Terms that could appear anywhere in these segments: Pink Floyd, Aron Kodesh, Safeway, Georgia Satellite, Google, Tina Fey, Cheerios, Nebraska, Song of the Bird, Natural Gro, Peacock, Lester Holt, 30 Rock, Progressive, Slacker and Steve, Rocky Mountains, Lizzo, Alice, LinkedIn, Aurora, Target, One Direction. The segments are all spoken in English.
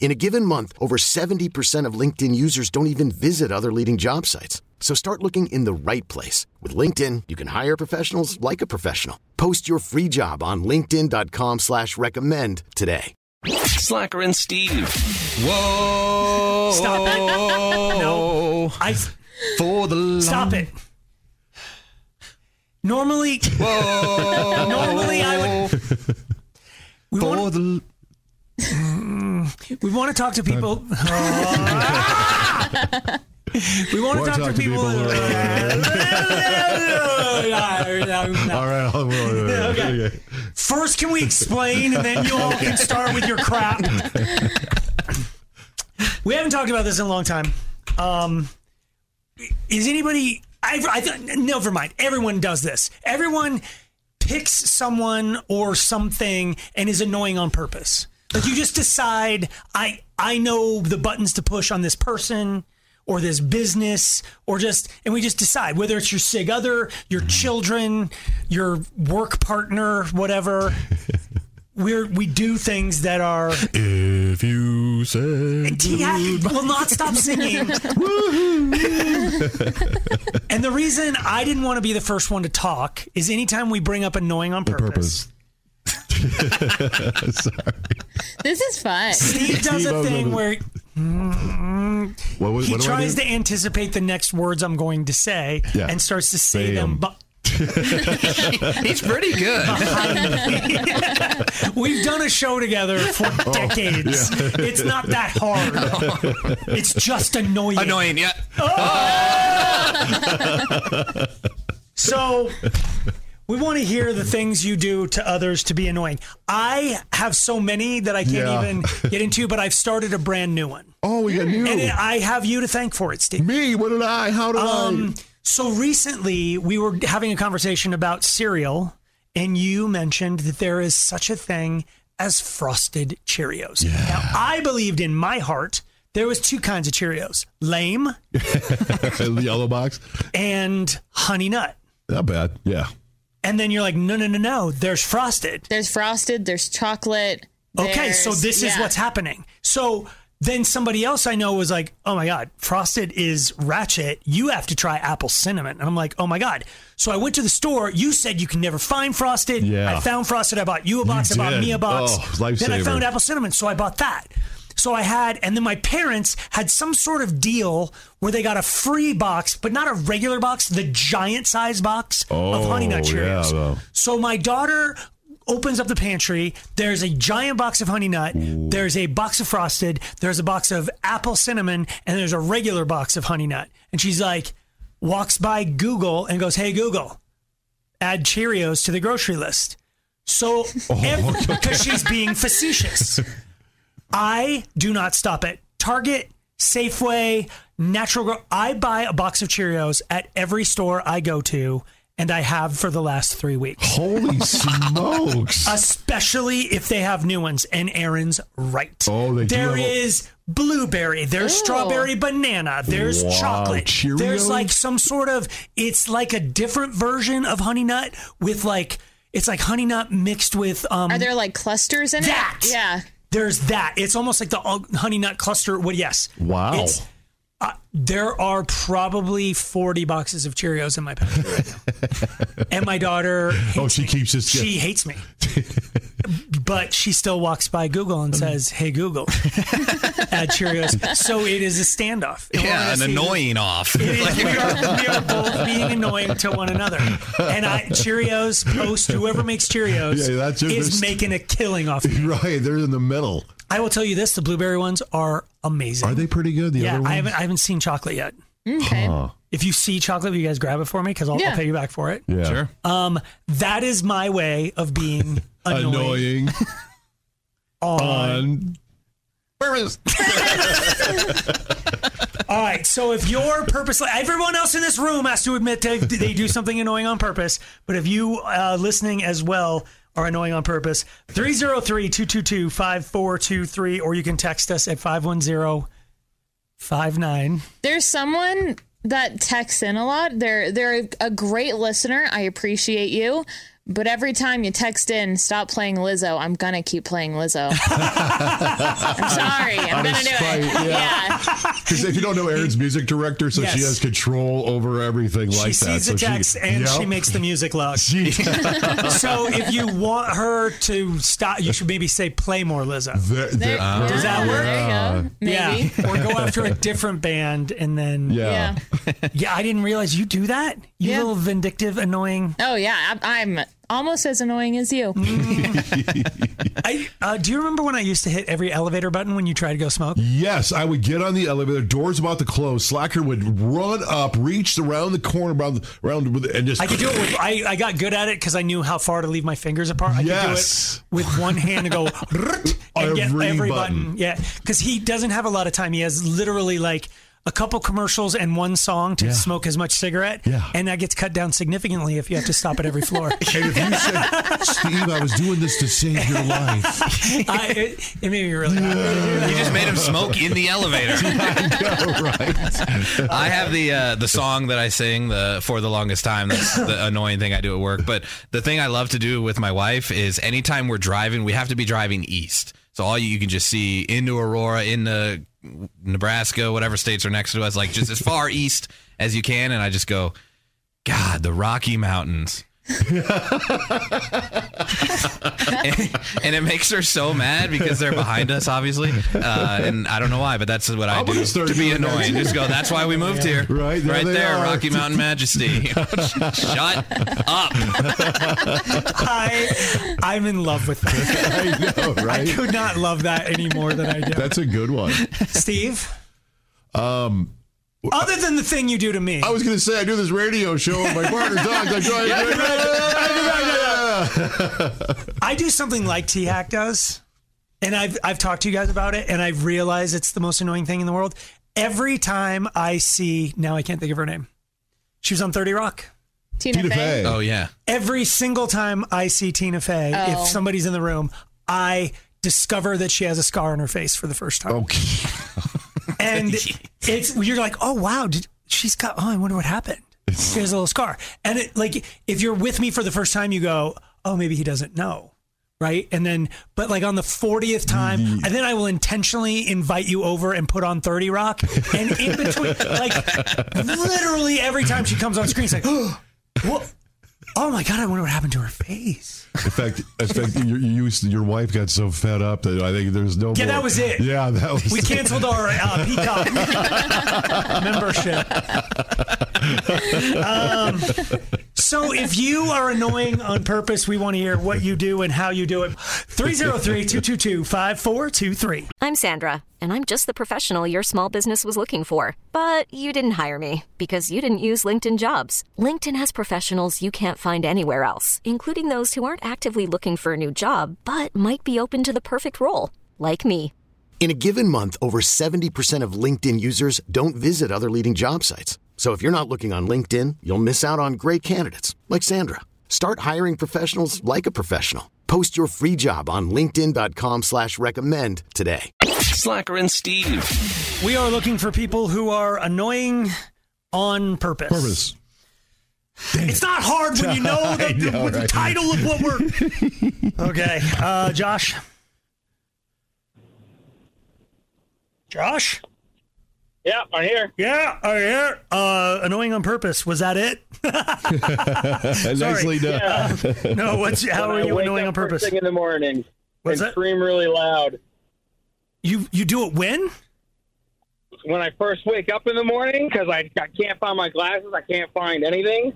In a given month, over 70% of LinkedIn users don't even visit other leading job sites. So start looking in the right place. With LinkedIn, you can hire professionals like a professional. Post your free job on linkedin.com/recommend today. Slacker and Steve. Whoa. Stop it. No. Stop it. Normally. Whoa. Normally I would. We want to talk to people. We want to talk to people. All right. Okay. First, can we explain, and then you all can start with your crap. We haven't talked about this in a long time. Is anybody? Never mind. Everyone does this. Everyone picks someone or something and is annoying on purpose. Like, you just decide, I know the buttons to push on this person or this business, or we just decide, whether it's your sig other, your children, your work partner, whatever. We do things that are... If you say... T.I. will not stop singing. And the reason I didn't want to be the first one to talk is anytime we bring up annoying on purpose. Sorry. This is fun. Steve does a thing where he tries to anticipate the next words I'm going to say and starts to say them. He's pretty good. We've done a show together for decades. Yeah. It's not that hard. It's just annoying. Annoying, yeah. Oh! So... we want to hear the things you do to others to be annoying. I have so many that I can't even get into, but I've started a brand new one. Oh, we got new. And I have you to thank for it, Steve. Me? What did I? How did I? So recently, we were having a conversation about cereal, and you mentioned that there is such a thing as frosted Cheerios. Yeah. Now, I believed in my heart there was two kinds of Cheerios. Lame. The yellow box. And honey nut. Not bad, yeah. And then you're like, no, there's frosted. There's frosted, there's chocolate. Okay, so this is what's happening. So then somebody else I know was like, oh my God, frosted is ratchet. You have to try apple cinnamon. And I'm like, oh my God. So I went to the store. You said you can never find frosted. Yeah. I found frosted. I bought you a box. I bought me a box. Oh, lifesaver. Then I found apple cinnamon. So I bought that. So I had, and then my parents had some sort of deal where they got a free box, but not a regular box, the giant size box of Honey Nut Cheerios. Yeah, so my daughter opens up the pantry. There's a giant box of Honey Nut. Ooh. There's a box of Frosted. There's a box of Apple Cinnamon, and there's a regular box of Honey Nut. And she's like, walks by Google and goes, hey, Google, add Cheerios to the grocery list. So, because she's being facetious. I do not stop at Target, Safeway, Natural Gro. I buy a box of Cheerios at every store I go to, and I have for the last 3 weeks. Holy smokes. Especially if they have new ones, and Aaron's right. Oh, they do. There is blueberry. There's strawberry banana. There's chocolate. Cheerios? There's like some sort of, it's like a different version of Honey Nut with like, it's like Honey Nut mixed with. Are there like clusters in it? Yeah. There's that. It's almost like the honey nut cluster. Well, yes. Wow. There are probably 40 boxes of Cheerios in my pantry right now. And my daughter hates me. She hates me. But she still walks by Google and says, "Hey, Google, add Cheerios." So it is a standoff. An annoying off. We are both being annoying to one another. And Cheerios post, whoever makes Cheerios is making a killing off of it. Right, they're in the middle. I will tell you this, the blueberry ones are amazing. Are they pretty good? The other ones? I haven't seen chocolate yet. Okay. Huh. If you see chocolate, will you guys grab it for me? Because I'll pay you back for it. Yeah. Sure. That is my way of being annoying. Where is? All right. So if you're purposely, everyone else in this room has to admit they do something annoying on purpose. But if you listening as well are annoying on purpose, 303-222-5423, or you can text us at 510-59. There's someone that texts in a lot. They're a great listener. I appreciate you. But every time you text in, stop playing Lizzo. I'm going to keep playing Lizzo. I'm sorry. I'm going to do it. Yeah. Because if you don't know, Erin's music director, so she has control over everything like that. She sees the text and she makes the music loud. So if you want her to stop, you should maybe say play more Lizzo. Does that work? Yeah. Maybe. Yeah. Or go after a different band and then. Yeah. Yeah, I didn't realize you do that. You little vindictive, annoying. Oh, yeah. I'm almost as annoying as you. Do you remember when I used to hit every elevator button when you tried to go smoke? Yes, I would get on the elevator, doors about to close. Slacker would run up, reach around the corner, and just. I could do it. I got good at it because I knew how far to leave my fingers apart. I could do it with one hand and go and get every button. Yeah, because he doesn't have a lot of time. He has literally like a couple commercials and one song to smoke as much cigarette. Yeah. And that gets cut down significantly if you have to stop at every floor. And if you said, "Steve, I was doing this to save your life." It made me really happy. You just made him smoke in the elevator. I know, right? I have the song that I sing for the longest time. That's the annoying thing I do at work. But the thing I love to do with my wife is anytime we're driving, we have to be driving east. So all you can just see into Aurora, into Nebraska, whatever states are next to us, like just as far east as you can. And I just go, God, the Rocky Mountains. and it makes her so mad because they're behind us, obviously. And I don't know why, but that's what I do to be annoying. Just go, that's why we moved here. Right there, Rocky Mountain Majesty. Shut up. I'm in love with that. I know, right? I could not love that any more than I do. That's a good one. Steve? Other than the thing you do to me. I was going to say, I do this radio show with my partner, Doug. I do something like T-Hack does, and I've talked to you guys about it, and I've realized it's the most annoying thing in the world. Every time I see, now I can't think of her name. She was on 30 Rock. Tina Fey. Oh, yeah. Every single time I see Tina Fey, if somebody's in the room, I discover that she has a scar on her face for the first time. Okay. And you're like, oh, wow, she's got, I wonder what happened. She has a little scar. And it, like, if you're with me for the first time, you go, oh, maybe he doesn't know. Right. And then, but like on the 40th time, and then I will intentionally invite you over and put on 30 Rock. And in between, like literally every time she comes on screen, it's like, oh my God, I wonder what happened to her face. In fact, your wife got so fed up that I think there's no more. Yeah, that was it. Yeah, that was it. We canceled our Peacock membership. So if you are annoying on purpose, we want to hear what you do and how you do it. 303-222-5423. I'm Sandra, and I'm just the professional your small business was looking for. But you didn't hire me because you didn't use LinkedIn Jobs. LinkedIn has professionals you can't find anywhere else, including those who aren't actively looking for a new job, but might be open to the perfect role, like me. In a given month, over 70% of LinkedIn users don't visit other leading job sites. So if you're not looking on LinkedIn, you'll miss out on great candidates like Sandra. Start hiring professionals like a professional. Post your free job on linkedin.com/recommend today. Slacker and Steve. We are looking for people who are annoying on purpose. It's not hard when you know the title of what we're... Okay, Josh? Josh? Yeah, I'm here. Yeah, I'm here. Annoying on purpose. Was that it? Nicely done. No, how are you annoying on purpose? First thing in the morning. What's and that? Scream really loud. You do it when? When I first wake up in the morning, because I can't find my glasses. I can't find anything.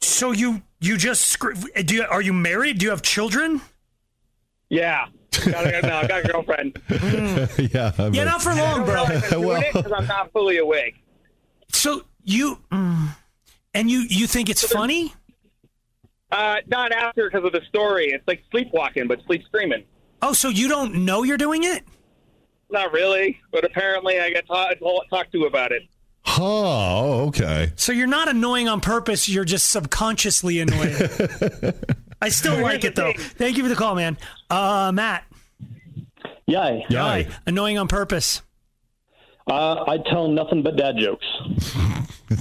So you just scream. Are you married? Do you have children? Yeah. I got a girlfriend. Yeah. I mean, yeah, not for long, bro. Well, because I'm not fully awake. So you think it's funny? Not after, because of the story. It's like sleepwalking, but sleep screaming. Oh, so you don't know you're doing it? Not really, but apparently I got talked to about it. Oh, okay. So you're not annoying on purpose. You're just subconsciously annoying. I still like it, though. Thank you for the call, man. Matt. Yay. Yay. Annoying on purpose. I tell nothing but dad jokes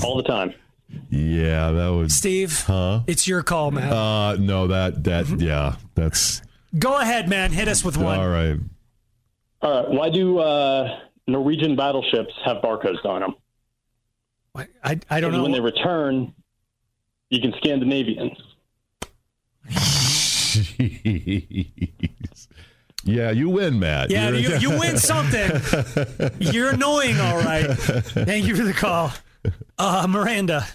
all the time. Yeah, that would... Steve, It's your call, Matt. No, that's... Go ahead, man. Hit us with one. All right. Why do Norwegian battleships have barcodes on them? What? I don't know. When they return, you can Scandinavian. Jeez. Yeah, you win, Matt. Yeah, you win something. You're annoying, all right. Thank you for the call. Miranda.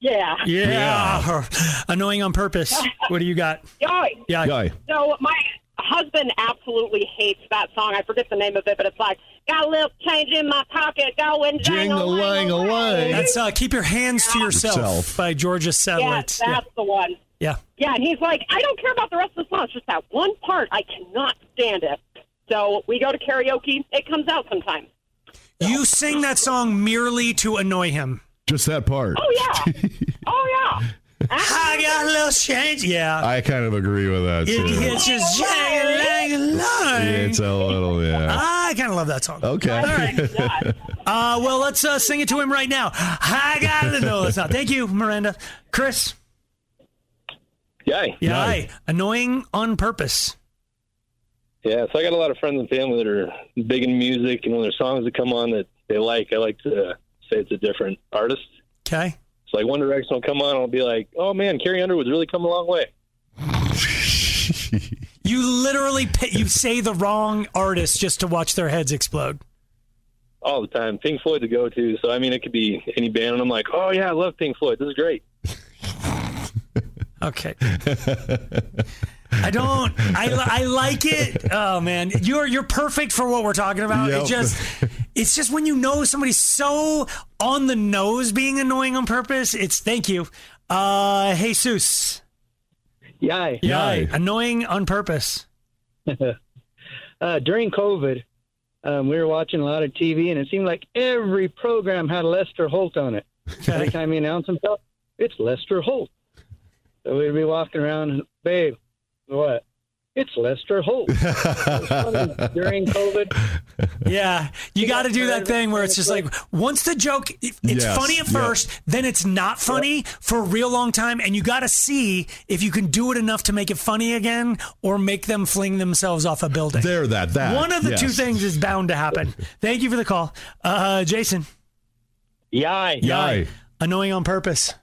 Yeah. Annoying on purpose. What do you got? Yoy. So my husband absolutely hates that song. I forget the name of it, but it's like, got a little change in my pocket, go and jingle-a-lang-a-lang. That's Keep Your Hands to Yourself by Georgia Satellite. Yeah, that's the one. Yeah. Yeah, and he's like, I don't care about the rest of the song. It's just that one part. I cannot stand it. So we go to karaoke. It comes out sometimes. You sing that song merely to annoy him. Just that part. Oh, yeah. I got a little change. Yeah. I kind of agree with that, too. It's just jang-a-lang-a-lang. It's a little, yeah. I kind of love that song. Okay. All right. Well, let's sing it to him right now. I got it. No, let's not. Thank you, Miranda. Chris. Yay. Annoying on purpose. Yeah, so I got a lot of friends and family that are big in music, and when there's songs that come on that they like, I like to say it's a different artist. Okay. So like One Direction will come on, and I'll be like, oh, man, Carrie Underwood's really come a long way. You literally you say the wrong artist just to watch their heads explode. All the time. Pink Floyd's a go-to, so, I mean, it could be any band, and I'm like, oh, yeah, I love Pink Floyd. This is great. Okay. I like it. Oh, man. You're perfect for what we're talking about. Yep. It's just when you know somebody's so on the nose being annoying on purpose, it's thank you. Jesus. Yay. Annoying on purpose. During COVID, we were watching a lot of TV, and it seemed like every program had Lester Holt on it. Every time he announced himself, it's Lester Holt. So we'd be walking around, and, babe, what? It's Lester Holt. During COVID. Yeah, you got to do that thing where it's just like, once the joke, it's funny at first, then it's not funny for a real long time, and you got to see if you can do it enough to make it funny again or make them fling themselves off a building. They're that. One of the two things is bound to happen. Thank you for the call. Jason. Yay. Annoying on purpose.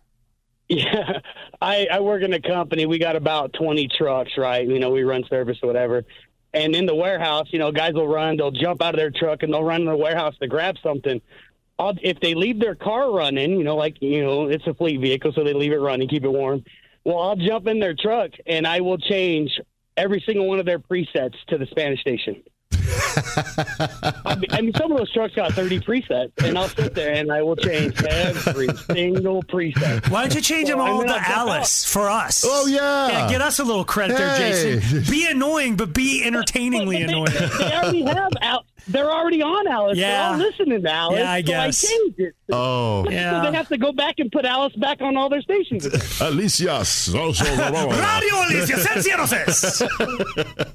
Yeah, I work in a company. We got about 20 trucks, right? You know, we run service or whatever. And in the warehouse, you know, guys will run. They'll jump out of their truck, and they'll run in the warehouse to grab something. If they leave their car running, you know, it's a fleet vehicle, so they leave it running, keep it warm. Well, I'll jump in their truck, and I will change every single one of their presets to the Spanish station. I mean, some of those trucks got 30 presets, and I'll sit there and I will change every single preset. Why don't you change them all to Alice for us? Oh, yeah. Yeah, get us a little credit there, Jason. Be annoying, but be entertainingly annoying. They already have Alice. They're already on Alice. Yeah. They're all listening to Alice. Yeah, I guess. So I changed it. Oh. Yeah. So they have to go back and put Alice back on all their stations. Alicias. Also, Radio Alicias.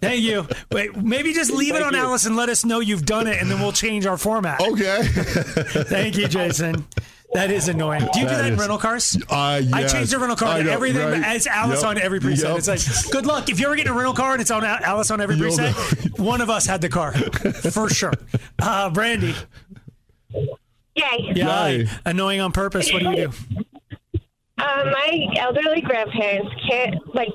Thank you. Wait, maybe just leave it on Alice and let us know you've done it, and then we'll change our format. Okay. Thank you, Jason. That is annoying. Do you do that in rental cars? Yes. I change the rental car to everything. Right? It's Alice on every preset. Yep. It's like, good luck. If you ever get in a rental car and it's on Alice on every preset, one of us had the car. For sure. Brandy. Yay. Annoying on purpose. What do you do? My elderly grandparents can't, like,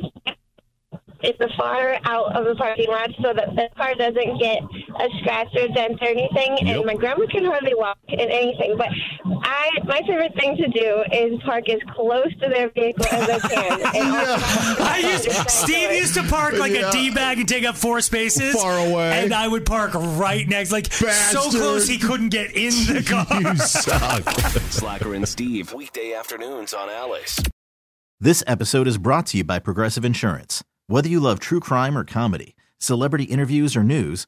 is the far out of the parking lot so that the car doesn't get a scratch or dent or anything. Yep. And my grandma can hardly walk in anything. But my favorite thing to do is park as close to their vehicle as I can. Steve used to park like a D-bag and take up 4 spaces. Far away. And I would park right next. Like, bastard. So close he couldn't get in the car. You suck. Slacker and Steve, weekday afternoons on Alice. This episode is brought to you by Progressive Insurance. Whether you love true crime or comedy, celebrity interviews or news,